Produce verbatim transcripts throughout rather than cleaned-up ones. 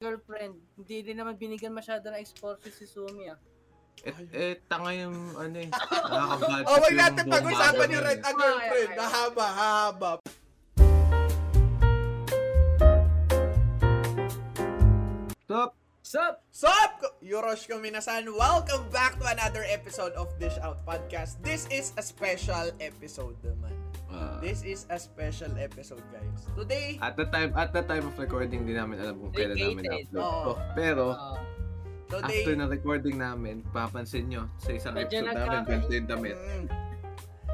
Girlfriend. Hindi din naman binigyan masyado ng exposure si Sumi ah. Eh, eh, tanga yung ano eh. Nakakabalit. Oh, wag natin pag-usapan yung Rent a Girlfriend. Hahaba, hahaba. Sup? Sup? Sup? Yoroshko Minasan, welcome back to another episode of Dish Out Podcast. This is a special episode naman. Uh, This is a special episode, guys. Today, at the time at the time of recording, din namin alam kung kailan namin upload. Oh. Pero, uh, today, after na recording namin, papansin nyo, sa isang episode namin, ganito yung damit. Mm,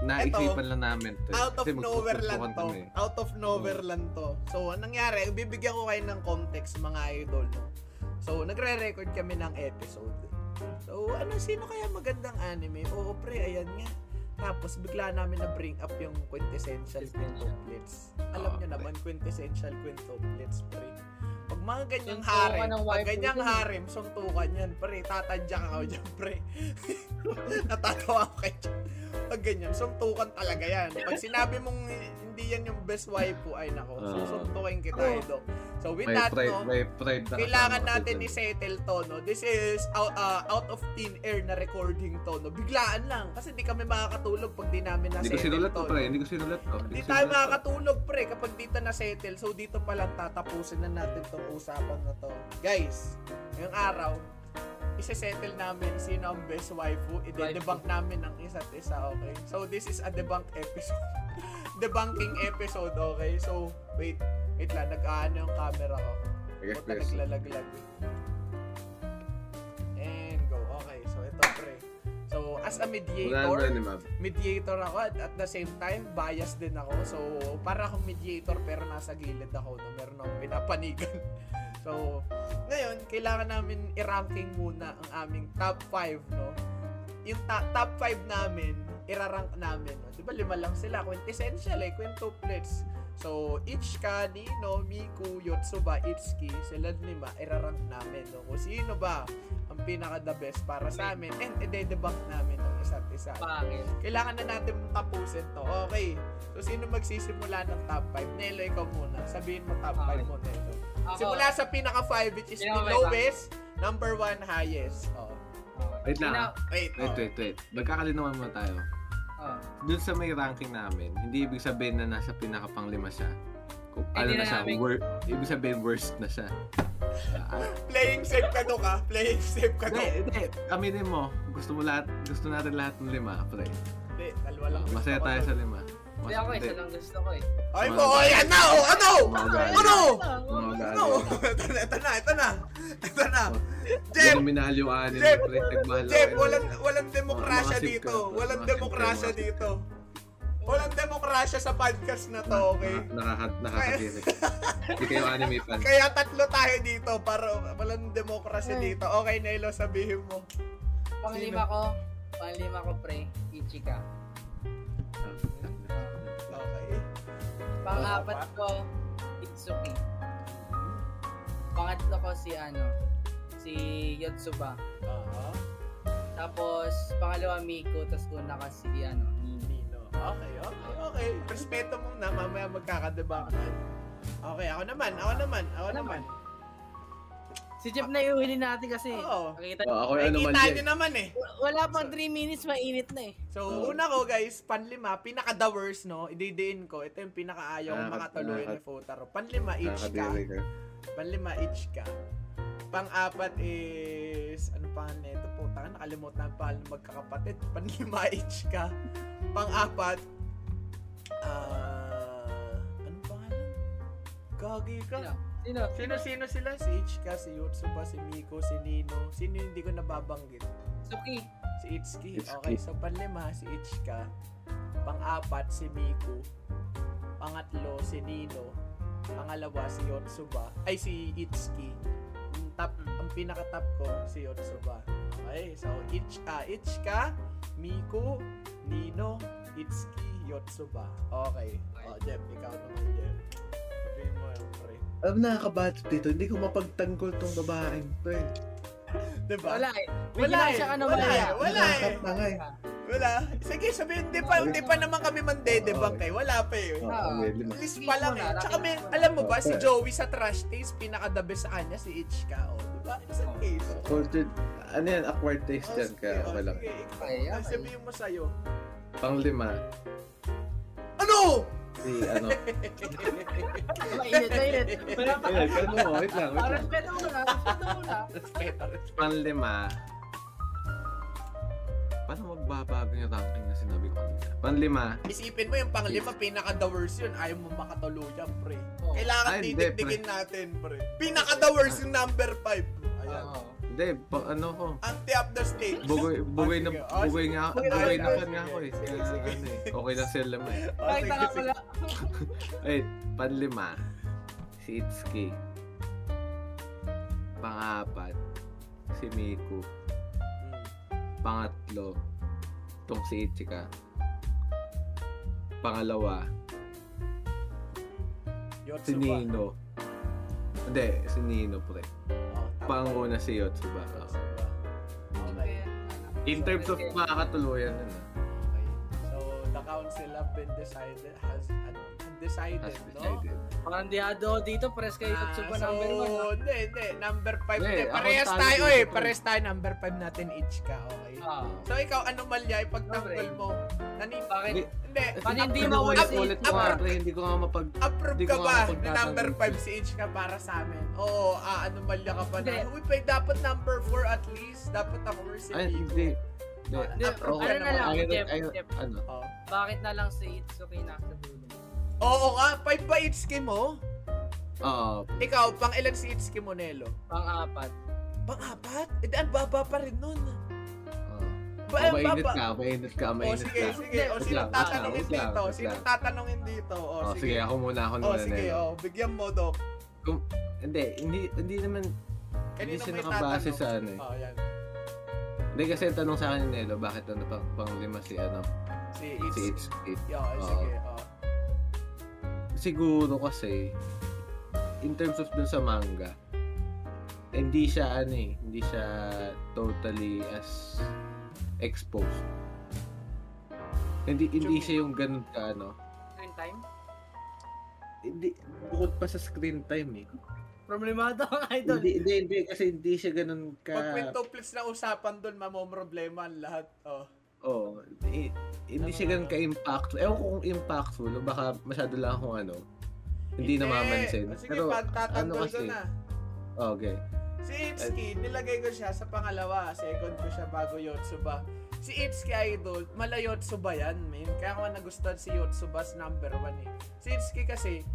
Naisipan lang namin. To, out of nowhere lang to. Eh. Out of nowhere mm. lang to. So, anong nangyari? Bibigyan ko kayo ng context, mga idol. No? So, nagre-record kami ng episode. So, ano, sino kaya magandang anime? Oo, pre, ayan nga. Tapos, bigla namin na-bring up yung Quintessential Quintuplets. Alam nyo naman, Quintessential Quintuplets, pre. Pag mga ganyang harem, pag ganyang harem, suntukan yan, pre. Tatadya ka ako dyan, pre. Natatawa ka dyan. Pag ganyan, suntukan talaga yan. Pag sinabi mong hindi yan yung best waifu, ay nako, uh, susuntukin kita, eh, Dok. So, with that, pride, no, pride na kailangan na natin i-settle to, no. This is out, uh, out of thin air na recording to, no. Biglaan lang, kasi di kami makakatulog pag di namin na-settle to. Pre. No? Hindi ko sinulat to, pre. Hindi tayo makakatulog, pre, kapag dito na-settle. So, dito pa lang tatapusin na natin tong usapan na to. Guys, ngayong araw, i-settle namin sino ang best waifu. I-debunk namin ang isa't isa, okay? So, this is a debunk episode. Debunking episode, okay? So, wait. Wait lang, nag-aano yung camera ko. Yes, Puta, yes. Naglalaglag. And go. Okay, so ito, pre. So, as a mediator, mediator ako at at the same time, biased din ako. So, para akong mediator pero nasa gilid ako. No? Meron akong pinapanigan. So, ngayon, kailangan namin i-ranking muna ang aming top five, no? Yung ta- top five namin, irarank namin, no? Diba lima lang sila? Quintessential, eh. Quintuplets. So, Ichika, Nino, Miku, Yotsuba, Itsuki, sila lima, irarank namin, no? Kung sino ba ang pinaka-the best para sa amin, and i-debunk namin ang isa't isa. Bakit? Kailangan na natin tapusin to. Okay. So, sino magsisimula ng top five? Nelo, ikaw muna. Sabihin mo top five mo, Nelo. Simula sa pinaka-five, which is the lowest, number one, highest. Oh. Wait lang. Wait, wait, wait, wait. Magkakalinawan mo tayo. Oh. Doon sa may ranking namin, hindi ibig sabihin na nasa pinaka-panglima siya. Kung ano na siya, wor- ibig sabihin worst na siya. Uh, Playing safe ka to ka? Playing safe ka to? Hindi, hindi. Aminin mo, gusto mo lahat, gusto natin lahat ng lima, pre. Hindi, dalawa lang. Masaya tayo sa lima. Hindi ako, isa lang gusto ko eh. Ay mo, ay, ano? Ano? Ano? Ano? Ito na, ito na. Ito na. Jeff! Jeff! Jeff, walang, walang demokrasya dito. Walang demokrasya dito. Walang demokrasya sa podcast na to, okay? Nakakadirik. Hindi kayo anime fan. Kaya tatlo tayo dito para walang demokrasya dito. Okay, Nelo, sabihin mo. Panglima ko, panglima ko, pre, Ichika. Pang-apat ko, Itsuki. Pangatlo ko si ano, si Yotsuba. Uh-huh. Tapos, pangalawa Miku, tapos una ka si ano, Nino. Okay, okay, okay. Respeto mong na, mamaya magkakadeba. Okay, ako naman, ako naman, ako naman. Si Jeff na iuhili natin kasi. Oo. Nakita oh, okay, niyo naman eh. Wala pang three minutes, mainit na eh. So, oh. Una ko guys, panlima, pinaka-the worst, no? Ididiin ko. Ito yung pinaka-ayaw ah, makataloy ni Futaro. Panlima, Ichika. Panlima, Ichika. Pang-apat is... Ano pa nga nito? Puta, nakalimutan na ang pahal ng magkakapatid. Panlima, Ichika. Pang-apat... Uh, ano pa nga nito? Gagi ka. Sino? Sino sino sila? Si Ichika, si Yotsuba, si Miku, si Nino. Sino hindi ko nababanggit? Itsuki. Si Itsuki. Okay, so panlima si Ichika. Pang-apat si Miku. Pangatlo si Nino. Pangalawa si Yotsuba. Ay si Itsuki. Ang top, ang pinaka-top ko si Yotsuba. Okay, so Ichika, Ichika, Miku, Nino, Itsuki, Yotsuba. Okay. Oh, Jeff, ikaw naman, Jeff. Sabihin mo yung pre. Alam na, kabato dito, hindi ko mapagtanggol tong babaeng, friend. Diba? Wala eh. Wala eh. Wala eh. Wala eh. Wala. Sige, sabihin, hindi pa, hindi pa naman kami mandedebang kayo. Wala pa yun. At least pa lang eh. Tsaka may, alam mo ba, si Joey sa Trash Taste, pinaka-dabe sa kanya, si Ichika. O, diba? It's a taste. Cultured, ano yan, acquired taste yan. Kaya okay lang. Ay, sabihin mo sa'yo. Pang lima. Ano? Si, ano? Mainit, mainit. Pwede mo, wait lang. Respeto mo na, respeto mo na. Respeto, respeto. Pang lima. Paano magbabago yung ranking na sinabi ko kanina? Panglima. Isipin mo yung panglima, pinaka-the worst yun. Ayaw mo makatuluyan, pre. Oh. Kailangan titigdigin natin, pre. Pinaka-the worst yung number five. Ayan. Oh. Hindi, ano ko? Anti-up the stage. Bugoy, bugoy na, bugoy nga, bugoy na kan nga ako eh. Sige, sige. Okay lang sila naman eh. Kahit na pala. Wait, panglima. Si Itsuki. Pang-apat. Si Miku. Pangatlo, itong si Ichika. Pangalawa, Yotsuba. Si Nino. Hindi, si Nino pre. Oh, panguna si Yotsuba. Oh. Okay. In terms of makakatuluyan na na. Okay. So, the council have been decided, has undecided, has decided. No? Pangandiado dito, pares kay Yotsuba ah, number one. So, hindi, hindi. Number five. Hindi, parehas tayo eh. Parehas tayo. Number five natin, Ichika. Okay. Ah. So ikaw, ano malyay pagtanggol mo? Nanin, bakit? Hindi. Paano hindi maulit-ulit mo? Hindi ko nga mapag... Approve ka ba na number five si Ichika para sa amin? Oo, ah, ano malya ka pa na? Uy, pwede dapat number four at least. Dapat ako si Ichika. Ay, hindi. Approve ka naman. Ano na lang? Bakit na lang si Itsuki nakatulong? Oo nga, five ba Itsuki mo? Oo. Ikaw, pang ilan si Itsuki mo, Nelo? Pang-apat. Pang-apat? E daan, baba pa rin nun. Ba, oh, mainit ka, mainit ka, mainit ka. O, sige, sige. O, sino tatanungin dito? Sino tatanungin dito? O, o sige. sige, ako muna, ako muna. O, sige, o. Bigyan mo, Doc. Kung, hindi, hindi, hindi naman, hindi siya nakabase sa ano eh. O, yan. Hindi kasi tanong sa akin ni Nelo, bakit ano pang, pang lima si ano? Si It's. Si It's. O, sige, o. Siguro kasi, in terms of dun sa manga, hindi siya ano eh, hindi siya totally as exposed. Hindi hindi siya yung ganun ka ano. Screen time? Hindi bukod pa sa screen time eh. Problemado ang idol. Hindi, hindi, hindi kasi hindi siya ganun ka. Pag quintuplets na usapan doon, mamomroblema ang lahat. Oh. Oh, hindi, hindi siya ganun ka impactful. Ewan ko kung impactful, baka masyado lang akong ano. Hindi, hindi namamansin. Sige, pero ano kasi? Na. Okay. Si Itsuki, nilagay ko siya sa pangalawa. Second ko siya bago Yotsuba. Si Itsuki idol, mala Yotsuba yan, man. Kaya ako nagustuhan si Yotsuba's number one eh. Si Itsuki kasi,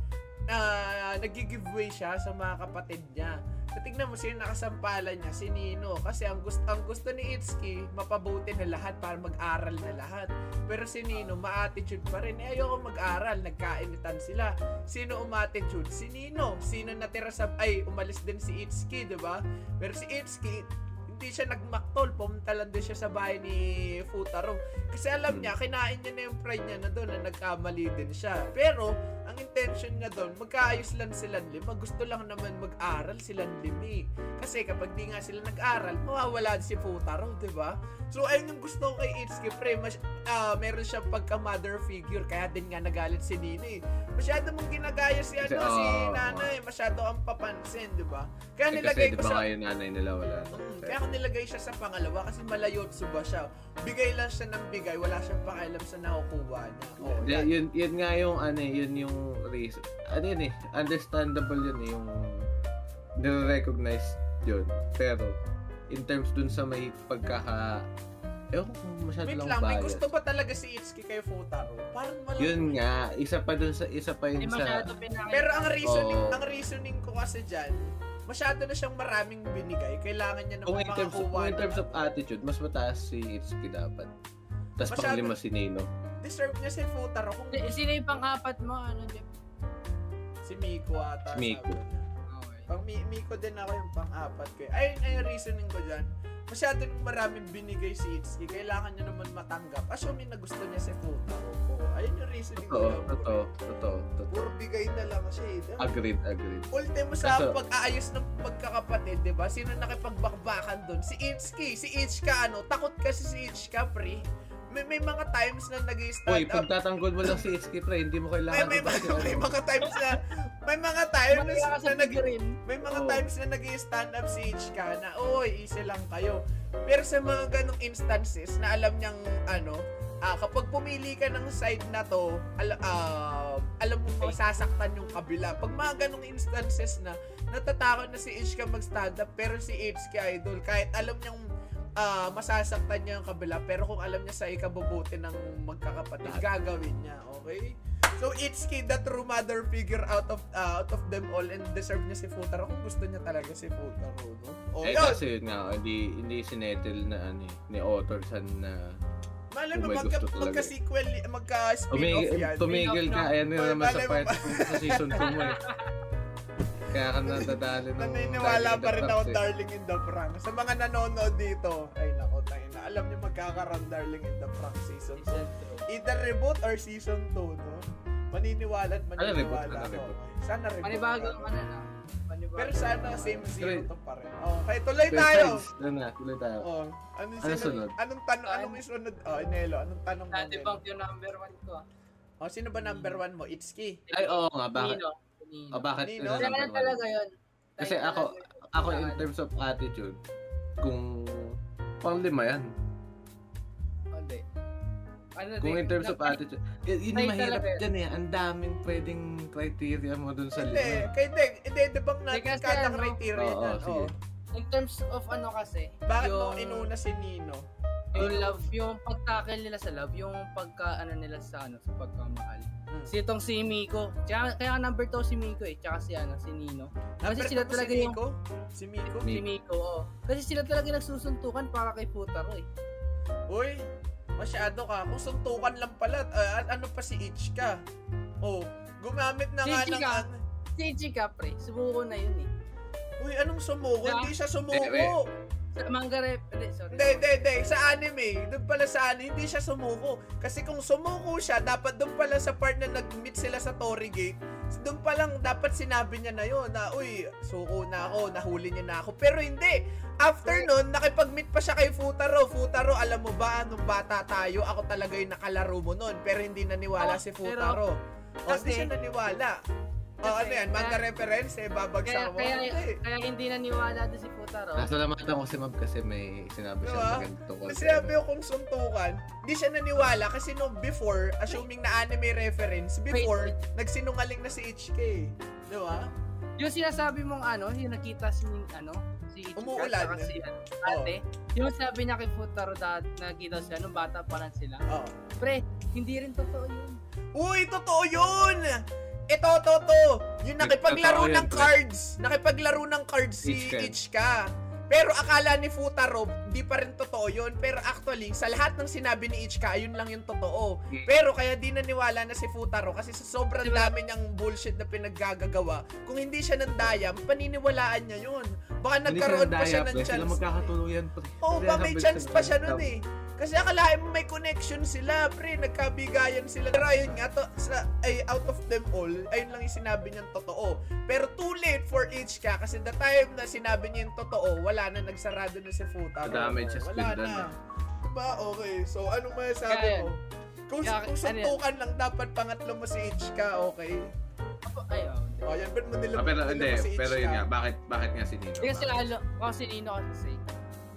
uh, nag-giveaway siya sa mga kapatid niya. So, tignan mo, sino nakasampalan niya? Si Nino. Kasi ang gusto, ang gusto ni Itsuki, mapabuti na lahat para mag-aral na lahat. Pero si Nino, ma-attitude pa rin. Eh, ayoko mag-aral. Nagkainitan sila. Sino umattitude? Si Nino. Sino natira sa... Ay, umalis din si Itsuki, di ba? Pero si Itsuki, hindi siya nagmaktol. Pumunta lang din siya sa bahay ni Futaro. Kasi alam niya, kinain niya na yung pride niya na doon na nagkamali din siya. Pero, ang intention niya doon, magkaayos lang silang lima. Gusto lang naman mag-aral silang limi. Kasi kapag di nga sila nag-aral, mawawalan si Futaro, di ba? So, ayun yung gusto ko kay Itsuki, pre. Mas... ah uh, meron siya pagka-mother figure, kaya din nga nagalit si Nino eh. Masyado mong ginagaya si, ano, oh, si nanay, masyado ang papansin, di ba? Kaya eh, nilagay kasi, ko diba sa... Kasi nanay nila wala. Mm, kaya ako nilagay siya sa pangalawa kasi malayotsuba siya. Bigay lang siya ng bigay, wala siyang pakialam sa nakukuha niya. Oh, yeah, yun, yun nga yung, ano, yun yung reason. Ano yun eh, understandable yun eh, yung nire-recognize yun. Pero, in terms dun sa may pagkaka... Ewan ko kung masyado lang, lang bias. May gusto pa talaga si Itsuki kay Futaro. Parang malamang. Yun nga, isa pa dun sa, isa pa yun sa... Pero ang reasoning, oh. ang reasoning ko kasi dyan, masyado na siyang maraming binigay. Kailangan niya ng mga kuha. Kung in terms of attitude, mas mataas si Itsuki dapat. Tapos pang lima si Nino. Deserve niya si Futaro. Kung... Sino yung pang-apat mo? Ano, si Miku ata. Si Miku. Okay. Pang Miku din ako yung pang-apat ko. Ayun, ayun reasoning ko dyan. Masyado nung maraming binigay si Itsuki, kailangan niya naman matanggap. Assuming na gusto niya si Futaro. Ayun yung reasoning ko. Totoo, totoo, totoo, totoo. Puro bigay na lang siya eh. Agreed, agreed. Ultimo sa so, pag-aayos ng pagkakapatid, diba? Sino nakipagbakbakan doon? Si Itsuki, si Ichika ano? Takot kasi si Ichika, pre. may, may mga times na nag-i-stand Uy, up. Uy, pagtatanggol mo lang si Itsuki pre, hindi mo kailangan. May, may, may, may mga times na, may mga times na nag may mga oh. times na nag-i-stand up si Ichika na, oy, easy lang kayo. Pero sa mga ganong instances na alam niyang, ano, ah, kapag pumili ka ng side na to, al- uh, alam mo masasaktan yung kabila. Pag mga ganong instances na, natatakot na si Ichika mag-stand up, pero si Itsuki idol, kahit alam niyang uh, masasaktan niya yung kabila, pero kung alam niya sa ikabubuti ng magkakapatid, gagawin niya, okay? So, Itsuki, the true mother figure out of uh, out of them all, and deserve niya si Futaro kung gusto niya talaga si Futaro, no? Oh, eh, yun. Kasi yun nga, hindi, hindi sinetel na ano, ni author san na... Malay mo, magka, magka-sequel, magka-spin-off Umig- yan. Tumigil ka, ayan na naman sa part sa season two mo eh. Kaya ka natadali nung... Naniniwala pa rin ako, Darling in the Franxx. Sa mga nanonood dito, ay nako, tayo na. Alam niyo magkakaroon Darling in the Franxx season two. Either reboot or season two, no? Maniniwala't maniniwala ako. Sana reboot. Manibago naman na lang. Pero sana same zero to pa rin. Oh, okay, tuloy tayo. Na, tuloy tayo. Oh, ano yung sunod? Anong tanong? Anong isunod? Oh, Nelo, anong tanong mo? Dati bang yung number one ko? Oh, sino ba number one mo? Itsuki? Ay, oo nga, bakit? Nino. Oh, bakit? Nino? Nino talaga yun. Kasi ako, ako in terms of attitude, kung panglima yan. Hindi. Kung in terms of attitude, yun yung mahirap dyan eh. Ang daming pwedeng criteria mo dun sa lima. Hindi, deg, idedebak natin kada criteria na. Oo, in terms of ano kasi, bakit mo inuna si Nino? Yung love, yung pagtakel nila sa love, yung pagka ano nila sa ano, sa pagkamahal. Si itong si Miku, kaya number two si Miku eh, tsaka si ano, si Nino. Kasi sila talaga yung... Si Miku? Si Miku, oo. Kasi sila talaga nagsusuntukan para kay Futaro eh. Uy! Masyado ka. Kung suntukan lang pala, uh, ano pa si Ichika? Oh, gumamit na si nga ng... An... Si Ichika, pre. Sumuko na yun eh. Uy, anong sumuko? No. Hindi siya sumuko. De, sa manga rep... Hindi, hindi, hindi. Sa anime. Doon pala sa anime, hindi siya sumuko. Kasi kung sumuko siya, dapat doon pala sa part na nag-meet sila sa Torii Gate, doon palang dapat sinabi niya na yun na, uy, suko na ako, nahuli niya na ako. Pero hindi. After nun, nakipag-meet pa siya kay Futaro. Futaro, alam mo ba, nung bata tayo, ako talaga yung nakalaro mo nun. Pero hindi naniwala oh, si Futaro. Pero, o, hindi siya naniwala. O, oh, ano yan, manga reference, eh, babagsak mo. Kaya, kaya, kaya hindi naniwala doon si Futaro. Nasalamatan ko si Mab kasi may sinabi diba? Siya magandito. Sinabi ko kung suntukan, hindi siya naniwala kasi no before, assuming na anime reference, before, wait, wait. Nagsinungaling na si H K. Diba? Yung sinasabi mong ano, yung nakita si, ano, si Ichika at si ate, oh. Yung sabi niya kay Futaro dahil nakita siya nung bata pa lang sila. Oh. Pre, hindi rin totoo yun. Uy, totoo yun! Ito, toto! Yung nakipaglaro ng cards. Nakipaglaro ng cards si Ichika. Pero akala ni Futaro, di pa rin totoo yun. Pero actually, sa lahat ng sinabi ni Ichika, ayun lang yung totoo. Pero kaya di naniwala na si Futaro kasi sa sobrang dami niyang bullshit na pinaggagawa, kung hindi siya nandaya, paniniwalaan niya yun. Baka nagkaroon pa siya ng chance. Hindi sila magkakatuluyan. Oo, ba may chance pa siya nun eh. Kasi akalain mo may connection sila, pre, nagkabigayan sila. Pero ayun nga, to, sa, ay, out of them all, ayun lang yung sinabi niyang totoo. Pero too late for Ichika kasi the time na sinabi niya yung totoo, wala na, nagsarado na si Futaro. Wala na. Diba? Okay, so anong masasabi mo? Kung, kung suntukan lang, dapat pangatlo mo si Ichika, okay? Ayaw. Oh, yan, ba't mo nila, ah, pero, nila hindi, mo si Ichika? Pero yun nga, bakit, bakit nga si Nino? Hindi kasi lalo, kung si Nino kasi,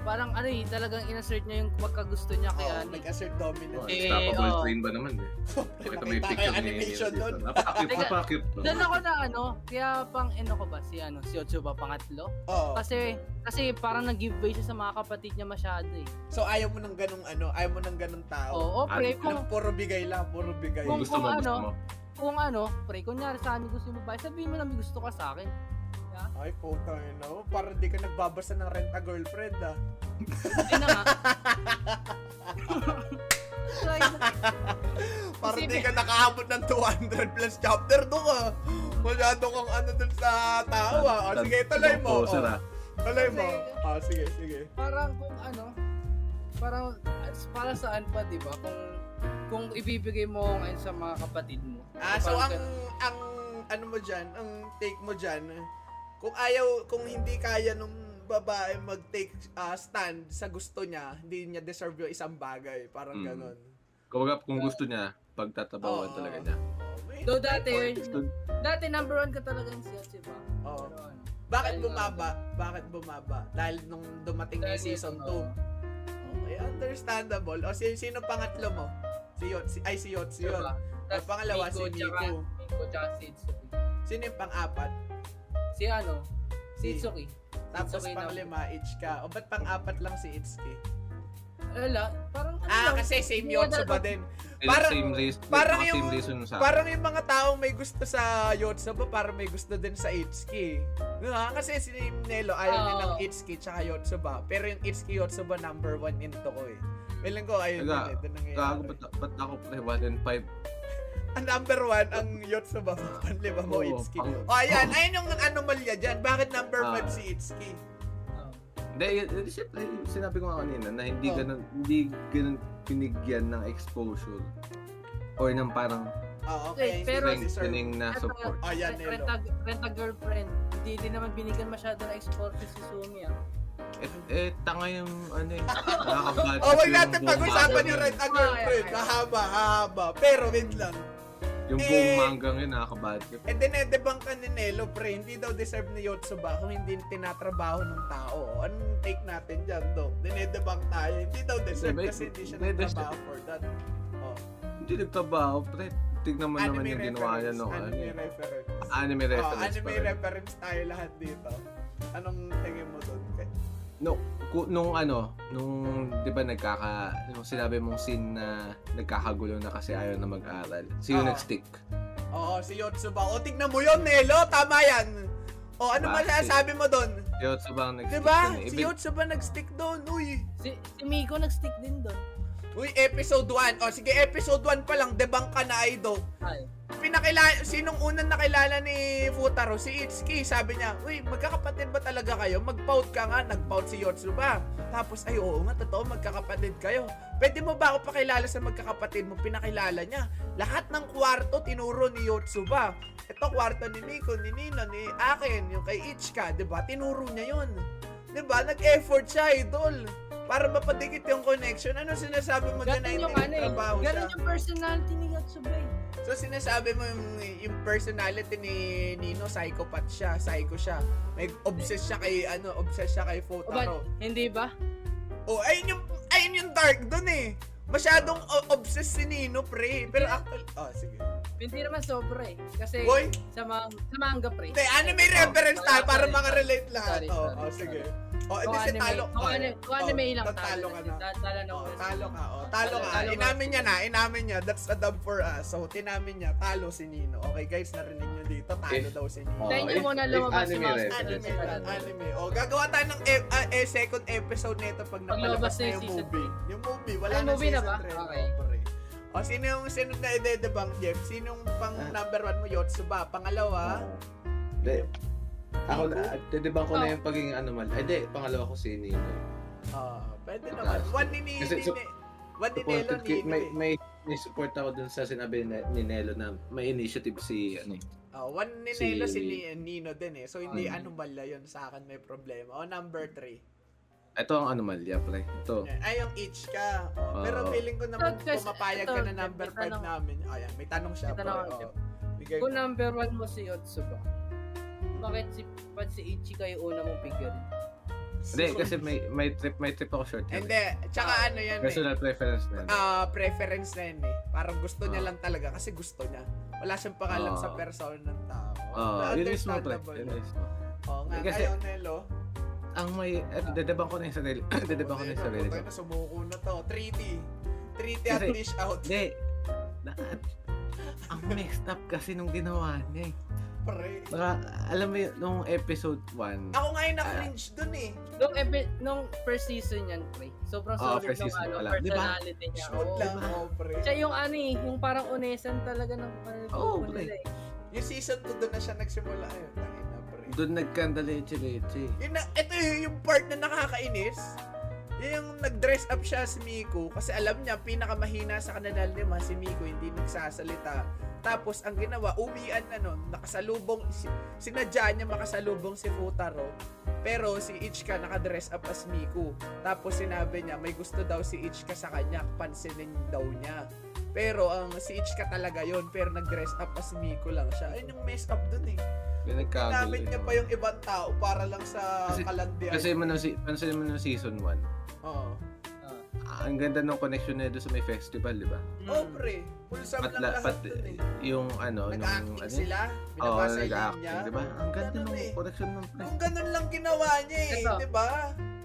parang ano eh, talagang in-assert niya yung pagkagusto niya kay Ani. Oh, nag-assert dominant. Eh, stoppable oh. Train ba naman eh. Nakita mo yung picture ni animation doon. Napaka-cute, napaka-cute. Doon ako na ano, kaya pang ano ko ba, si ano, si Yotsuba pangatlo? Oo. Oh. Kasi, kasi parang nag-giveaway siya sa mga kapatid niya masyado eh. So ayaw mo ng ganong ano, ayaw mo ng ganong tao? Oo, oh, okay. Kung, kung, puro bigay lang, puro bigay. Kung, gusto kung mo, gusto ano, mo. Kung ano, pre, kunyari sa amin gusto mo ba, sabihin mo na may gusto ka sa akin. Ay, puta, you know? Parang di ka nagbabasa ng Rent a Girlfriend, ah. Hindi na nga. Parang di ka nakahabot ng two hundred plus chapter doon, ah. Masyado kang ano doon sa tao, ah. Oh, sige, talay mo. Oh. Talay mo. Ah, sige, sige. Parang kung ano, parang para saan pa, diba? Kung, kung ibibigay mo ngayon sa mga kapatid mo. Ah, so ang, ang, ano mo dyan, ang take mo dyan, kung ayaw, kung hindi kaya nung babae mag-take uh, stand sa gusto niya, hindi niya deserve yung isang bagay. Parang mm. ganun. Kumbaga, kung gusto niya, pagtatabawan oh. talaga niya. So, dati, dati number one ka talagang si Yotsuba. Oo. Bakit bumaba? Bakit bumaba? Dahil nung dumating na season two. Oh. Okay, understandable. O, si, sino pangatlo mo? Si Yot, si, ay, si Yotsu yun. Ang pangalawa, Miku, si Miku. Miku, tsaka si Itsuki. Sino yung pang-apat? Si ano? Si Itsuki. Tapos Itsuki pang-lima, Ichika. O, ba't pang-apat lang si Itsuki? Wala. Parang, ano ah, lang, kasi same Yotsuba din. Parang, same reason, parang, yung, same reason sa parang yung mga taong may gusto sa Yotsuba, parang may gusto din sa Itsuki. Nga, kasi si Nelo ayaw oh. din ng Itsuki tsaka Yotsuba. Pero yung Itsuki Yotsuba number one into ko eh. Feeling ko ayun din eh. Ito nangyayari. Ba't ako play one and five? Ang number one, ang Yotsuba. Panlima mo, Itsuki. O, oh, ayan. Oh. Ayun yung anomalya dyan. Bakit number five uh. si Itsuki? Hindi, siyempre, sinabi ko nga kanina na hindi oh. ganun, hindi ganun pinigyan ng exposure or ng parang oh, okay. strengthening na support. Oh, yan, Rent a, Rent a Girlfriend, hindi din naman binigyan masyado ng exposure si Sumi, ah. Eh, eh, tanga yung, ano eh, nakakabad. O, wag natin pag-usapan yung Rent a Girlfriend. Hahaba, hahaba. Pero, wait lang. Yung eh, buong manga ngayon, nakakabad. Eh, dinedebang ka ni Nelo, pre. Hindi daw deserve ni Yotsuba kung hindi tinatrabaho ng tao. Anong take natin dyan, Dok? Dinedebang tayo. Hindi daw deserve Dine, kasi hindi siya nagtrabaho for that. Oh. Hindi nagtrabaho, pre. Tignan mo naman yung ginawa niya, no? Anime reference. Anime reference. Oh, anime reference tayo lahat dito. Anong tingin mo doon? Okay. No, nung ano, nung 'di ba nagkaka yung sinabi mong scene na nagkakagulo na kasi ayaw na mag-aral. Sino oh. nag-stick? Oo, oh, si Yotsuba. O tignan mo 'yon, Nelo, tama 'yan. O ano ba sabi mo doon? Yotsuba nag-stick. Diba? Dun, eh. Si Yotsuba nag-stick doon. Uy, si, si Miku nag-stick din doon. Uy, episode one. O sige, episode one pa lang debunk ka na idol. Ay. Pinakilala sinong unang nakilala ni Futaro? Si Itsuki. Sabi niya, "Uy, magkakapatid ba talaga kayo? Mag-pout ka nga." Nag-pout si Yotsuba. Tapos ay oo nga, totoo magkakapatid kayo. Pwede mo ba ako pakilala sa magkakapatid mo? Pinakilala niya. Lahat ng kwarto tinuro ni Yotsuba. Ito kwarto ni Miku, ni Nino, ni akin, yung kay Ichika, 'di ba? Tinuro niya 'yon. 'Di ba? Nag-effort siya, idol. Para mapadikit yung connection. Ano sinasabi mo dyan na hindi trabaho siya? Ganun yung personality ni Yotsuba. So sinasabi mo yung, yung personality ni Nino, psychopath siya, psycho siya. May obsess siya kay, ano, obsess siya kay Futaro. Hindi ba? Oh, ayun yung, ayun yung dark dun eh. Masyadong obsess si Nino, pre. Pero actually, oh, sige. Hindi naman sobra eh. Kasi Boy? sa mga, sa manga, pre. Hindi, anime oh, reference tayo sorry, para makarelate lahat. Sorry, sorry, oh, oh, sige. Sorry. Oh, edi si talo. Oh, oh, anime lang talo. Talo na. Talo ka. Oh, talo ka. Inamin niya na, inamin niya. That's a dub for us. So, tinamin niya, talo si Nino. Okay, guys, narinig niyo dito, talo daw si Nino. Thank you muna lumabas si Mouse. Anime, anime. Oh, gagawa tayo ng second episode nito pag napalabas na yung movie. Yung movie, wala na season three. Okay. O, sino yung sinunod na idedebang, Jeff? Sinong pang number one mo, Yotsuba? Pangalawa? Hindi. Ako na, didibang ko oh. na yung pagiging anomal. Ay, di, pangalawa ko si Nino. Oo, oh, pwede naman. One ni Nino, ni, su- one ni Nelo, Nino. May, may, may support ako dun sa sinabi ni Nelo na may initiative si, ano. Oh, one ni si, Nelo, si Nino din eh. So, hindi um, anomalya yun sa akin may problema. O, number three. Ito ang anomalya, pre. Ito. Ay, yung itch ka. Oh, oh. Pero feeling ko naman pumapayag ka na number five namin. Ayan, may tanong siya. May tanong siya. Kung number one mo si Yotsuba, bakit si pat si Ichika yung una mong figure? Hindi, kasi may may trip may trip ako short. Hindi, tsaka uh, ano yan personal eh. preference na. Ah, uh, preference na yan eh. Parang gusto uh, niya lang talaga kasi gusto niya. Wala siyang pakalam uh, sa person ng tao. Ah, yun is my preference. Oh, nga kasi, kayo, Nelo. Ang may uh, dedebang ko na yung sarili. Dedebang ko na yung sarili. Tayo na sumuko na to. three D. three D at Dish Out. Hindi. Ang mixed up kasi nung ginawa niya eh. Pre. Baka, alam mo yun, nung episode one. Ako nga yung na-cringe uh, dun eh. Nung, epi- nung first season yan, pre. Sobrang oh, solid ng ano, personality diba? Niya. Smooth oh, lang, oh, pre. Siya yung ano eh, yung parang unesan talaga ng panagod oh, nila eh. Yung season two doon na siya nagsimula. Ayun, tangin na, pre. Doon nagkanda leche-leche. Ito yung part na nakakainis. Yung nag-dress up siya si Miku kasi alam niya pinakamahina sa kanila lima si Miku, hindi nagsasalita. Tapos ang ginawa, umian na nun, nakasalubong, sinadya niya makasalubong si Futaro, pero si Ichika nakadress up as Miku. Tapos sinabi niya, may gusto daw si Ichika sa kanya, pansinin daw niya. Pero ang um, si Ichika talaga yon, pero nagdress up as Miku lang siya. Ayun yung mess up dun eh. Ginamit niya pa yung ibang tao para lang sa kasi, kalandian. Kasi mano, si, pansin mo ng season one. Oo. Ah, ang ganda ng connection nito sa may festival, di ba? Oh, pre. Pulsam lang lahat dun eh. Yung ano, nag-acting nung, sila, binabasa oh, yung niya. Diba? Ang ganda ng eh. connection ng pre. Kung ganun lang ginawa niya eh, di ba?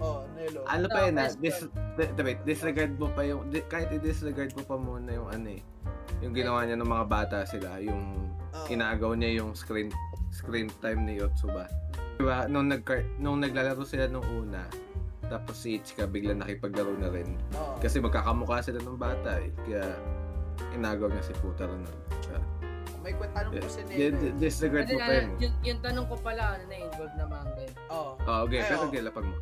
Oh, Nelo. Ano pa yun ah? Dis, wait, disregard mo pa yung, di, kahit i-disregard mo pa muna yung ano eh. Yung ginawa niya ng mga bata sila, yung oh. inagaw niya yung screen screen time ni Yotsuba. Diba? Nung, nag, nung naglalaro sila nung una, tapos si Ichika bigla nakipaglaro na rin. Oh. Kasi magkakamukha sila ng bata eh. Kaya inagaw niya si Futaro na. Uh, May tanong yeah, ko si Nino. Yeah, eh. Disregard mo pa yun. Yung, yung tanong ko pala, ano na-involve na manga yun. Oo. Oh, okay. Ay, pero oh. gilapag mo.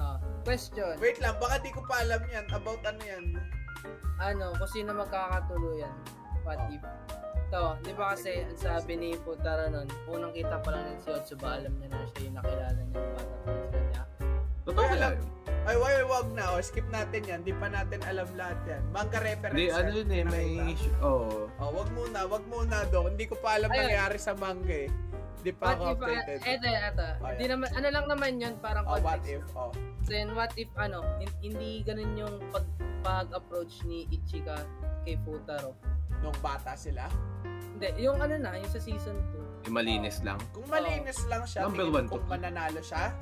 Oh. Question. Wait lang, baka di ko pa alam yan. About ano yan? Ano, kung sino magkakatuluyan. What oh. if? Ito, di ba kasi ang sabi ni Futaro nun, unang kita pa lang ng si Yotsuba, alam niya na siya yung nakilala niya ng bata pa niya. Totoo lang. Ay, wag, wag na. O, skip natin yan. Di pa natin alam lahat yan. Manga reference. Di, ano yun eh. May issue. Oo. Oh. O, wag muna. Wag muna, Dok. Hindi ko pa alam nangyari sa manga eh. Di pa ako updated. Eto, eto. Di naman, ano lang naman yun, parang oh, context. What if, oh. Then, what if, ano, hindi ganun yung pag, pag-approach ni Ichika kay Futaro. Nung bata sila? Hindi. Yung ano na, yung sa season two. Yung malinis oh. lang? Kung malinis oh. lang siya, tingin one, kung two. mananalo siya.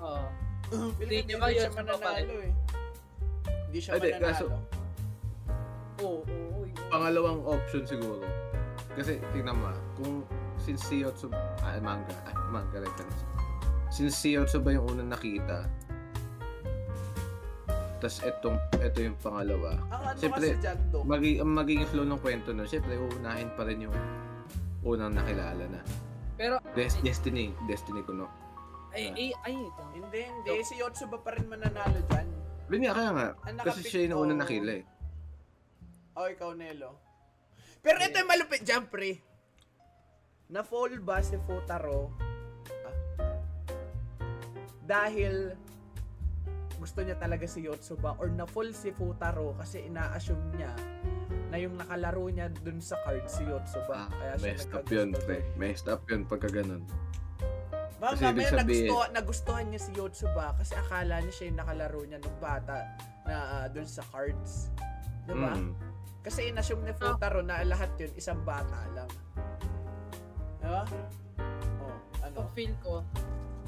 Oo. Oh. Hindi niya ba yun siya mananalo eh. Hindi siya Ade, mananalo. Kaso, oh, oh, oh, pangalawang option siguro. Kasi tingnan mo kung since si Yotsuba, ah, manga, ah, manga reference. Since si Yotsuba yung unang nakita, tas etong, eto yung pangalawa. Ang ano siyempre, kasi dyan, Dok? Magi, ang magiging flow ng kwento nun, siyempre, uunahin pa rin yung unang nakilala na. Pero, Des, Destiny, Destiny ko no. Ay, ay, ay, ito. Hindi, hindi. So, si Yotsuba pa rin mananalo dyan. Yun nga, kaya nga. Kasi siya yung unang nakila eh. O, oh, ikaw, Nelo. Pero ito yung malupit dyan, pre. Na-fall ba si Futaro? Ah. Dahil gusto niya talaga si Yotsuba or na-fall si Futaro kasi ina-assume niya na yung nakalaro niya dun sa card si Yotsuba. Kaya siya messed up yun, pre. Messed up yun pagka ganun. Baka may nagustuhan, nagustuhan niya si Yotsuba kasi akala niya siya yung nakalaro niya nung bata na uh, doon sa cards. Diba? Mm. Kasi inassume ni Futaro na lahat yun isang bata lang. Diba? Oh, ano? So, feel ko,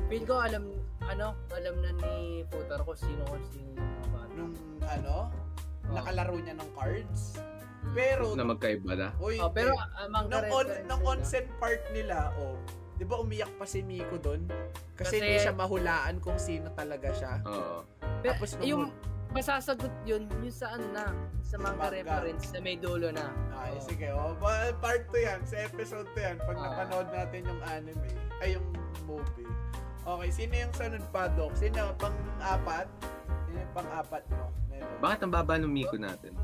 feel ko alam, ano, alam na ni Futaro kung sino kung sino yung bata. Nung ano, oh. nakalaro niya ng cards. Pero, na magkaiba na? Uy, oh, pero, eh, nung, on, nung onsen part nila, oh, di ba umiyak pa si Miku doon? Kasi, Kasi hindi siya mahulaan kung sino talaga siya. Oo. Tapos yung masasagot yun, yung sa ano na, sa manga reference na may dulo na. Ay, oh. sige. Oh, part two yan. Sa episode two yan. Pag oh. napanood natin yung anime. Ay, yung movie. Okay, sino yung sunod pa, Dok? Sino? Pang-apat? Sino yung pang-apat, no? Meron. Bakit ang baba ng Miku natin?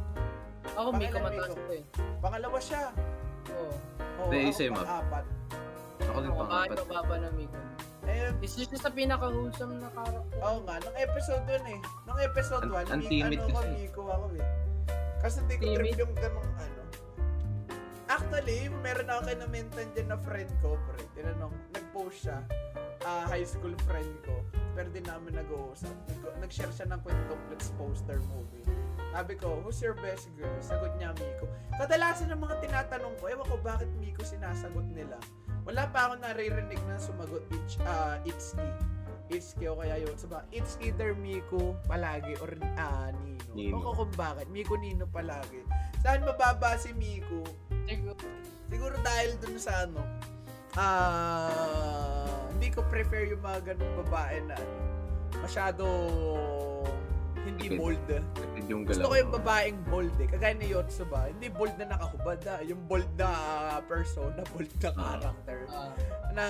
Ako, oh, Miku mataas ko eh. Pangalawa siya. Oo. Oh. Oo, ako pang-apat. Ako din pangapat. Ano baba na Miku? Eh, is this sa pinaka-wholesome na character? Oo nga, nung episode yun eh. Nung episode one, An- Miku, ano ko, Miku ako eh. Kasi hindi ko trip yung ganung ano. Actually, meron ako kinumentan dyan na friend ko, pre. Tinanong, nag-post siya. Uh, high school friend ko. Pero di namin nag-uusap. Nag-share siya ng Quintuplets poster movie. Sabi ko, who's your best girl? Sagot niya, Miku. Kadalasan ng mga tinatanong ko, ewan ko bakit Miku sinasagot nila. Wala pa ako naririnig na sumagot it's uh, Itsuki. Itsuki o kaya yun. Sabi, it's either Miku palagi or uh, Nino. Nino. O kung bakit, Miku Nino palagi. Saan mababa si Miku? Siguro, Siguro dahil dun sa ano, uh, hindi ko prefer yung mga ganung babae na ano, masyado hindi bold. Gusto ko yung babaeng bold eh. Kagaya ni Yotsuba, hindi bold na nakahubad ah. Yung bold na persona, bold na character. Uh, uh, na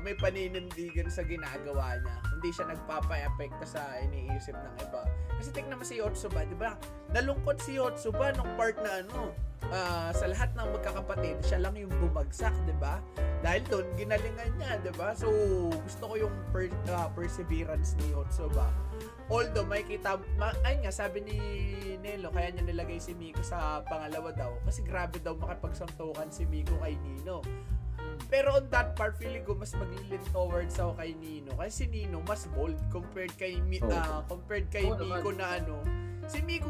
may paninindigan sa ginagawa niya. Hindi siya nagpapa-apekta sa iniisip ng iba. Kasi tignan mo si Yotsuba, di ba? Nalungkot si Yotsuba nung part na ano, uh, sa lahat ng magkakapatid, siya lang yung bumagsak, diba? Dahil doon, ginalingan niya, diba? So, gusto ko yung per, uh, perseverance ni Yotsuba. Although, may kita, ma- ayun nga, sabi ni Nelo, kaya niya nilagay si Miku sa pangalawa daw. Kasi grabe daw makapagsantukan si Miku kay Nino. Pero on that part, feeling ko mas mag-lean towards ako kay Nino. Kasi si Nino, mas bold compared kay, Mi- uh, compared kay oh, Miku na ano. Si Miku,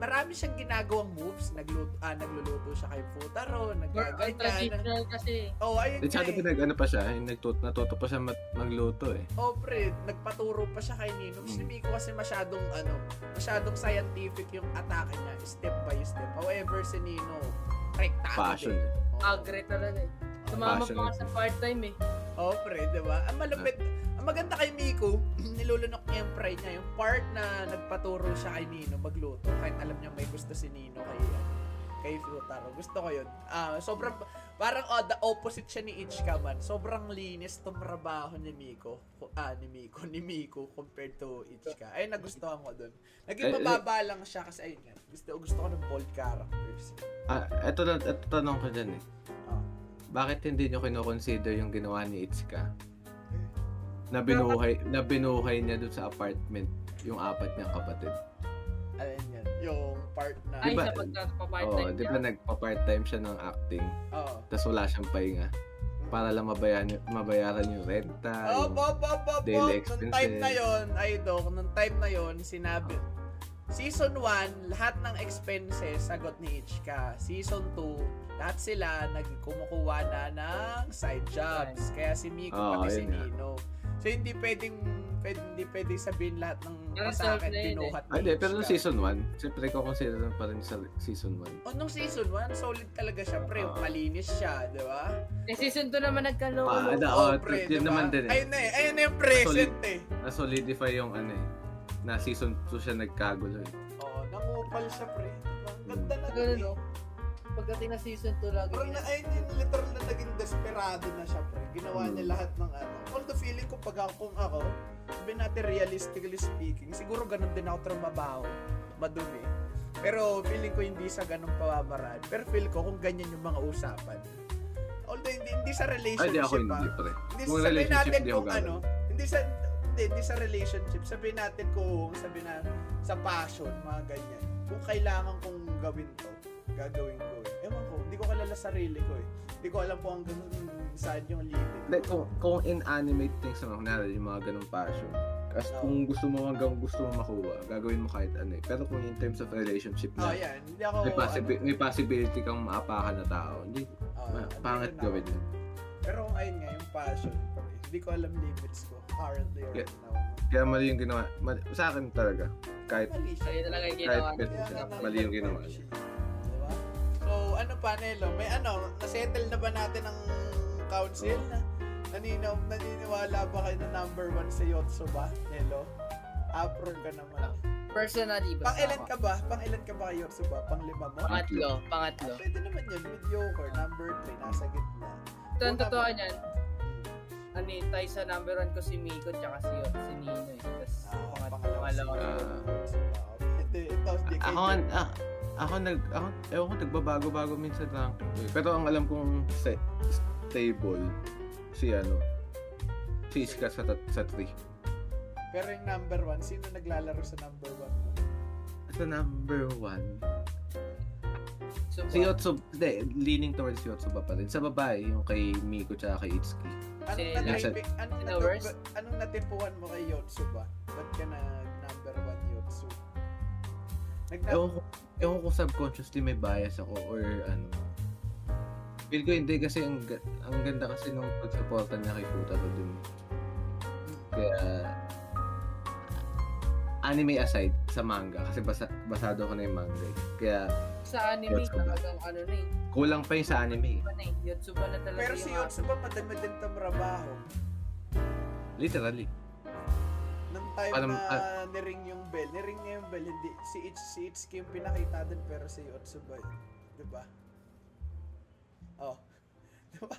marami siyang ginagawang moves. Nagluto, ah, nagluluto siya kay Futaro, nagkaganyan. Traditional kasi. Oo, oh, ayun kay. Siyempre, pinag-ano pa siya, nagtut- natuto pa siya mat- magluto eh. Oo, oh, pre, nagpaturo pa siya kay Nino. Hmm. Si Miku kasi masyadong, ano, masyadong scientific yung atake niya, step by step. However, si Nino, rekta. Passion. Eh. Oh. Agree talaga eh. Sumama pa nga sa part-time eh. Oo, oh, pre, diba? Ang malapit. Ang maganda kay Miku, nilulunok niya yung pride niya. Yung part na nagpaturo siya kay Nino magluto. Kahit alam niya may gusto si Nino kay, kay Futaro. Gusto ko yun. Uh, sobrang, parang oh, the opposite siya ni Ichika man. Sobrang linis itong trabaho ni Miku. Ah, ni Miku. Ni Miku compared to Ichika. Ayun, nagustuhan ko dun. Naging mababa lang siya kasi ayun yan. Gusto, gusto ko ng bold characters. Ah, eto, eto tanong ko dyan eh. Bakit hindi niyo kino-consider yung ginawa ni Itsuka? Na binuhay, na binuhay niya doon sa apartment yung apat niyang kapatid. Ayun yan, yung part na. Ay, diba, sa pagka-part-time oh, niya. Di ba nagpa-part-time siya ng acting? Oo. Oh. Tapos wala siyang pahinga. Para lang mabayaran, mabayaran yung renta, oh, yung po, po, po, po. daily expenses. Nung time na yun, ay dok, nung time na yun, sinabi. Oh. Season one, lahat ng expenses sagot ni Ichika. Season two, lahat sila nagkumukuha na ng side jobs. Kaya si Miku oh, pati si Nino. So hindi pwedeng, pwedeng hindi pwedeng sabihin lahat ng masakit binuhat ni Ichika. Pero nung season one, siyempre ko consider pa rin sa season one. Oh, nung season one, solid talaga siya, pre. Uh, Malinis siya, di ba? Eh, season two naman nagkaloko. Ah, oh, oh, pre, yun diba? Naman din eh. Ayun na eh, ayun na yung present na-solid, eh. Na-solidify yung ano eh. Na season two siya nagkagulo. Oo, nangupal siya, pre. Ganda na gano'n, no? Pagdating na season two lagi. Pero na, ayun yun, literal na naging desperado na siya, pre. Ginawa niya lahat ng ano. Although feeling ko, pag akong ako, sabi natin realistically speaking, siguro ganun din ako trumabaho, madumi. Pero feeling ko hindi sa ganun pababaraan. Pero feel ko kung ganyan yung mga usapan. Although hindi, hindi sa relationship. Ay, di ako hindi, pre. Hindi sa sabi natin kung ano. Hindi sa... Hindi sa relationship, sabihin natin kung sabihin na sa passion, mga ganyan. Kung kailangan kong gawin to, gagawin ko eh. Ewan ko, hindi ko kalala sarili ko eh. Hindi ko alam kung hanggang saan yung limit. Like, kung, kung inanimate things naman, kunwari yung mga ganong passion. Kasi no. Kung gusto mo hanggang gusto mo makuha, gagawin mo kahit ano eh. Pero kung in terms of relationship na, oh, yan. Hindi ako, may, possi- ano, may possibility kang maapakan na tao. Hindi, oh, ma- pangat gawin yun. Pero kung ayun nga, yung passion, hindi ko alam limits ko currently or yeah. Now. Kaya mali yung ginawa. Mali. Sa akin talaga. Kahit mali siya. Kahit ginawa. Kahit siya. Mali yung ginawa. Diba? So, ano pa, Nelo? May ano, nasettle na ba natin ang council? Oh. Nanino, naniniwala ba kayo na number one sa Yotsuba, Nelo? Apron ka naman. Personally ba? Pang-ilan ka ba? Pang-ilan ka ba kay Yotsuba? Pang-lima mo? Pangatlo. Pangatlo. Pwede naman yun. Mediocre. Number three. Nasa gitna. Ito ang totoo niyan. Ani, tayo sa number one ko si Miku tsaka si, si Nino eh. Tapos oh, pangalawa ko yun. Ako, ah, ako nag, ako, ewan ko, nagbabago-bago minsan lang. Pero ang alam kong set, stable, si ano, si Iska sa, sa three. Pero yung number one, sino naglalaro sa number one mo? Sa number one? So, si Yotsuba, de, leaning towards Yotsuba pa rin. Sa babae, yung kay Miku tsaka kay Itsuki. Anong na-typing, anong, natu- anong natipuan mo kay Yotsuba? Ba't ka nag-number one Yotsuba? Nag-number? Ewan ko subconsciously may bias ako or ano. Feel ko hindi kasi ang, ang ganda kasi nung pag-supportan niya kay Futaro dun. Kaya anime aside sa manga kasi basa, basado ko na yung manga. Kaya sa anime talagang ano na eh. Kulang pa yung sa anime. Yotsuba na talaga. Pero si Yotsuba madami din tamrabaho. Literally. Nang time Alam, na uh, niring yung bell. Niring niya yung bell. Hindi, si Itsuki si yung pinakita din pero si Yotsuba yun. Diba? Oh. Diba?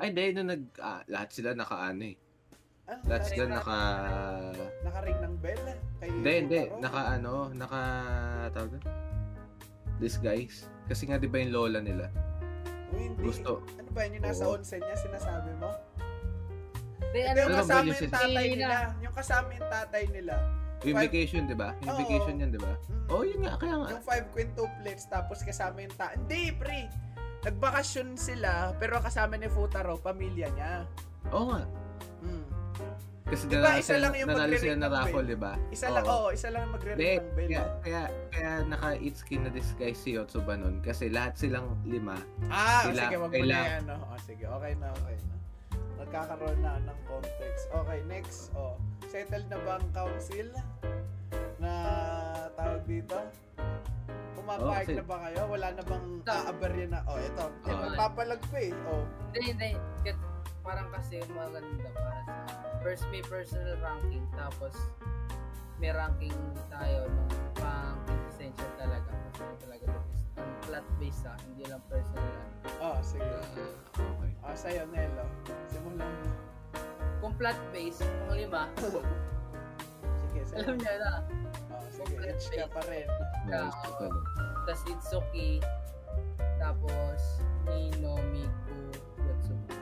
Ay, dahil nung nag... Ah, lahat sila naka-ano eh. Ah, lahat sila naka... Naka-ring ng bell eh. Hindi, hindi. Naka-ano. Naka... Tawag na? disguise. Kasi nga di ba yung lola nila? Uy, hindi. Gusto. Ano ba yun yung nasa oh. onsen niya sinasabi mo? Hindi, ano yung kasama yung, yung tatay nila. nila. Yung kasama yung tatay nila. Yung five... vacation, di ba? Yung oh, vacation yan, di ba? Mm. Oh, yun nga. Kaya nga. Yung five quintuplets tapos kasama yung tatay. Hindi, pre! Nagbakasyon sila pero kasama ni Futaro, pamilya niya. Oo oh, nga. Mm. Kasi diba, isa lang yung magre-ring ng bell. Diba? Isa lang, oo. Oh, isa lang yung magre-ring ng bell. Kaya, kaya, kaya naka-Itsuki na disguise si Yotsuba nun. Kasi lahat silang lima. Ah, sila, sige. Wag mo na yan. Oh, sige, okay na, okay na. Magkakaroon na ng context. Okay, next. Oh, settled na ba ang council? Na tawag dito? Pumapayag oh, na ba kayo? Wala na bang kaabarya na? Oh, ito. Yan, oh, magpapalag pa eh. Oh. Hindi, hindi. Parang kasi maganda para sa first may personal ranking tapos may ranking tayo ng pang quintessential talaga kasi talaga ang flat base sa hindi lang personal. Oh, sige. Uh, okay. Ah, sayo Nelo. Simulan mo. Kung flat base, kung lima. Sige, sige. Alam niya na. Oh, sige. Ichika pa rin. Yeah, uh, tapos Itsuki, tapos Nino, Miku, Yotsuba.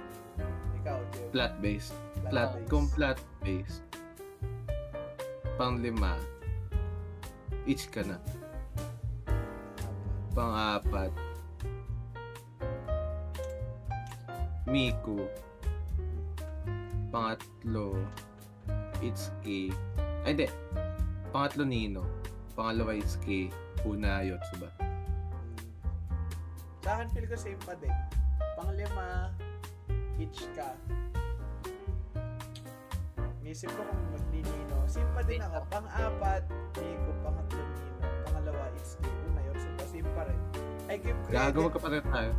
Flat based. Flat, kung flat based. Pang lima. Ichika na. Pang apat. Miku. Pangatlo. Itsuki. Ay, hindi. Pangatlo Nino. Pangalawa Itsuki. Una Yotsuba. Sa akin, feel ko same pa din. Pang lima. Ichika. Nisip ko kung mag-Nino. Simpa din ako. Pang-apat, Miku. Pangatlo, Nino. Pangalawa, Itsuki. Una, Yotsuba. Simpa rin. I give credit. Gagawa ka pa rin tayo.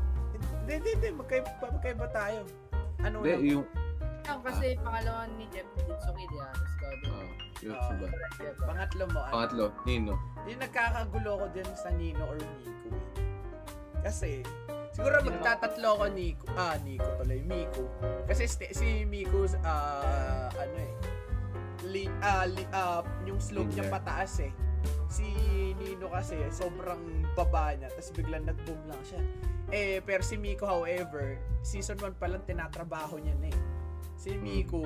Hindi, hindi, hindi. Magkaiba tayo. Ano lang? Yung... Kasi pangalawa ni Jeff, Itsuki, di ba? Yotsuba. Pangatlo mo. Pangatlo, Nino. Yung nagkakagulo ko din sa Nino or Miku. Kasi... Siguro magtatatlo ko ni ah Nico tuloy Miku kasi st- si Miku uh, ano eh li- uh, li- uh, yung slope niya pataas eh. Si Nino kasi sobrang baba niya tapos biglang nag-boom lang siya. Eh pero si Miku however, season one pa lang tinatrabaho niya na eh. Si Miku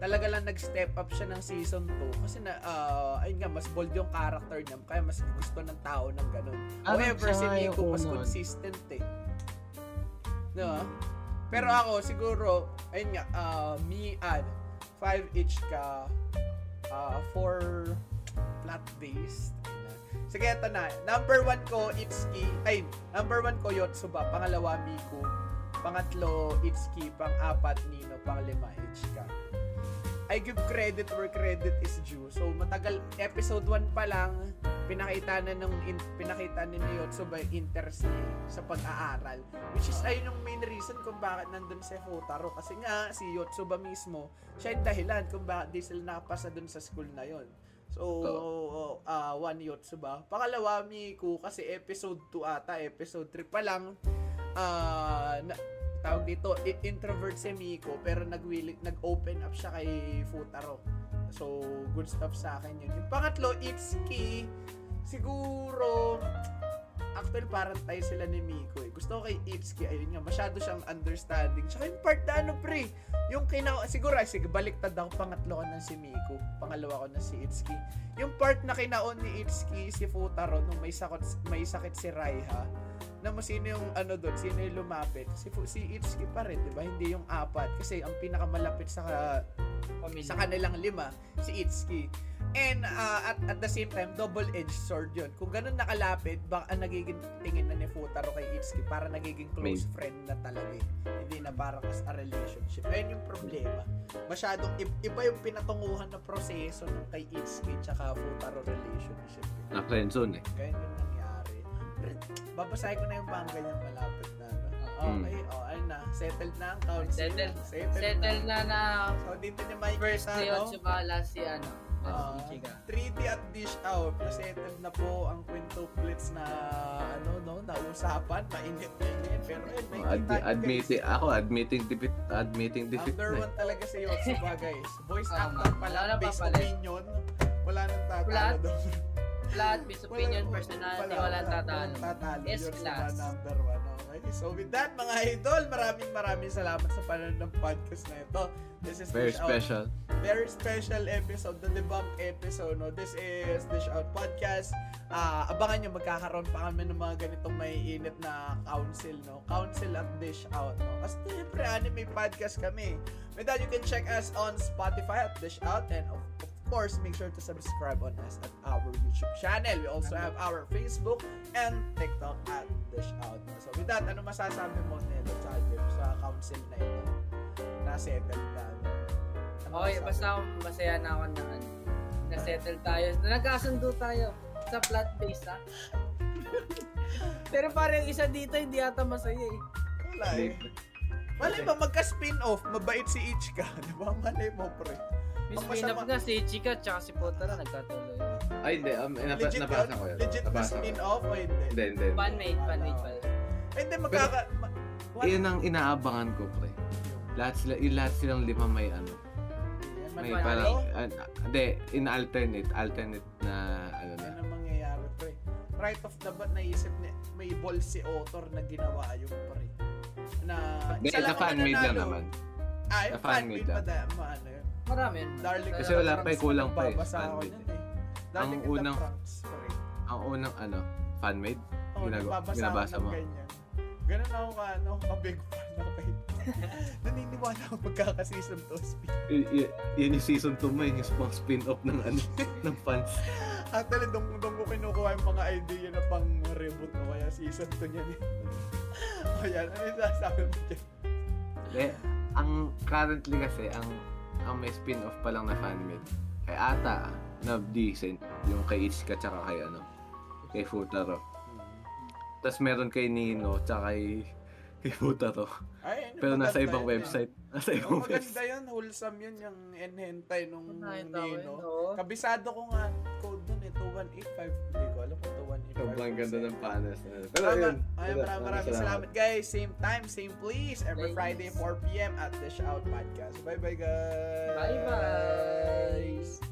talaga lang nag-step up siya ng season two kasi na uh, ayun nga mas bold yung character niya kaya mas gusto ng tao ng ganun. However, si Miku mas consistent eh. No. Pero ako siguro ayun nga uh, me add five each ka uh, four flat based. Sige ito na. Number one ko Itsuki. Ay, number one ko Yotsuba, pangalawa Miku, pangatlo Itsuki, pang-apat Nino, pang-lima Ichika. I give credit where credit is due. So matagal episode one pa lang pinakita na ng in- pinakita ni Yotsuba yung interest niya sa pag-aaral which is ayun yung main reason kung bakit nandun si Futaro kasi nga si Yotsuba mismo siya yung dahilan kung bakit di sila nakapasa dun sa school na yon. So uh, one Yotsuba, pangalawa Miku kasi episode two ata episode three pa lang uh, na, tawag dito introvert si Miku pero nagwili nag-open up siya kay Futaro so good stuff sa akin yun. Yung pangatlo Itsuki siguro actually parang tayo sila ni Miku eh. Gusto ko kay Itsuki ayun nga masyado siyang understanding tsaka yung part na ano pre yung kina- siguro ay sige baliktad ako pangatlo ko na si Miku pangalawa ko na si Itsuki yung part na kinaon ni Itsuki si Futaro nung may sakot may sakit si Raiha na mo sino yung ano doon sino yung lumapit si, si Itsuki pa rin diba hindi yung apat kasi ang pinakamalapit sa pamilya. Sa kanilang lima si Itsuki. And uh, at at the same time, double-edged sword yun. Kung ganun nakalapit, baka nagiging tingin na ni Futaro kay Itsuki para nagiging close May. friend na talaga. Hindi na parang as a relationship. Ayun yung problema. Masyadong iba yung pinatunguhan na proseso ng kay Itsuki tsaka Futaro relationship. Na-friend zone eh. Ganyan yung nangyari. Babasahin ko na yung manga niya malapit na. No? Okay, mm. oh, ayun na. Settled na ang council. Settled, settled, settled na na. So, dito ni Mike. First ni Yotsuba, last si ano. Uh, three D at Dish Out. Presented na po ang quintuplets na ano no, nausapan, mainit din pero eh may oh, ad- admitting ako admitting defeat, admitting defeat. Number one talaga si Yotsuba guys. Voice actor pala, base opinion. Wala nang tatalo doon. plot, based opinion, wala, personality, wala, walang tatalo. Tatalo. S-class. Number one. Okay. So with that, mga idol, maraming maraming salamat sa panonood ng podcast na ito. This is very Dish special. Out. Very special episode, the debunk episode. No? This is Dish Out Podcast. Uh, abangan nyo, magkakaroon pa kami ng mga ganitong maiinit na council. No? Council at Dish Out. No? Kasi siyempre, anime podcast kami. With that, you can check us on Spotify at Dish Out. And of, of course, make sure to subscribe on us at our YouTube channel. We also have our Facebook and TikTok at Dish Out. No? So with that, ano masasabi mo nito sa council na ito? Na-settle na. Ano okay, basta masaya na ako na na-settle tayo. Nagkasundo tayo sa plot base, ha? Pero parang isa dito, hindi ata masaya, eh. Wala, eh. Malay ba, magka-spin-off, mabait si Ichika. Diba? Malay mo, pre. May spin-off nga si Ichika tsaka si Futaro nagkatuloy. Ay, hindi. Um, nabasa, nabasa ko yun. Legit na spin-off o hindi? Hindi, hindi. Fan-made, fan-made pala. Ay, hindi, magkaka... Iyan ang inaabangan ko, pre. Lahat sila, yung lahat silang lima may ano. May parang, hindi, uh, in alternate, alternate na, ano na. Ano mangyayari, pre? Right off the bat, naisip na may ball si author na ginawa yung pre. Na, De, isa lang ang nanalo. Lang naman. Ah, yung fan-made pa da, maano yun. Marami. Darling kasi wala pa, kulang pa eh, fan-made. Darling in the Franxx, pre. Ang unang, ano, fan-made? Oo, nababasa ko ng ganyan. Ganun ako ka, ano, ka-big fan na kayo. Naniniwala ako magkaka-season two spin-off. Y- y- yan yung season two mo, yun yung pang spin-off ng, ano, ng fans. Actually, doon ko kinukuha yung mga idea na pang reboot mo, kaya season two niya niya. O yan, ano yung sasabi mo dyan? Eh, ang currently kasi, ang, ang may spin-off pa lang na fan-made, kay ata, na decent, yung kay Ichika tsaka kay, ano, kay Futaro. Tas meron kay Nino, tsaka kay, kay Futaro. Ay, ano, pero nasa ibang website. Yan. Nasa ibang maganda website. Maganda yun, wholesome yun, yung enhentay nung ay, Nino. Yun, kabisado ko nga, code nun eh, two one eight five. Hindi ko alam kung two one eight five. Sobrang ganda ng panas. Pero ah, yun. Ay, maraming maraming salamat guys. Same time, same place. Every Friday, four p.m. at Dish Out Podcast. Bye-bye guys. Bye-bye.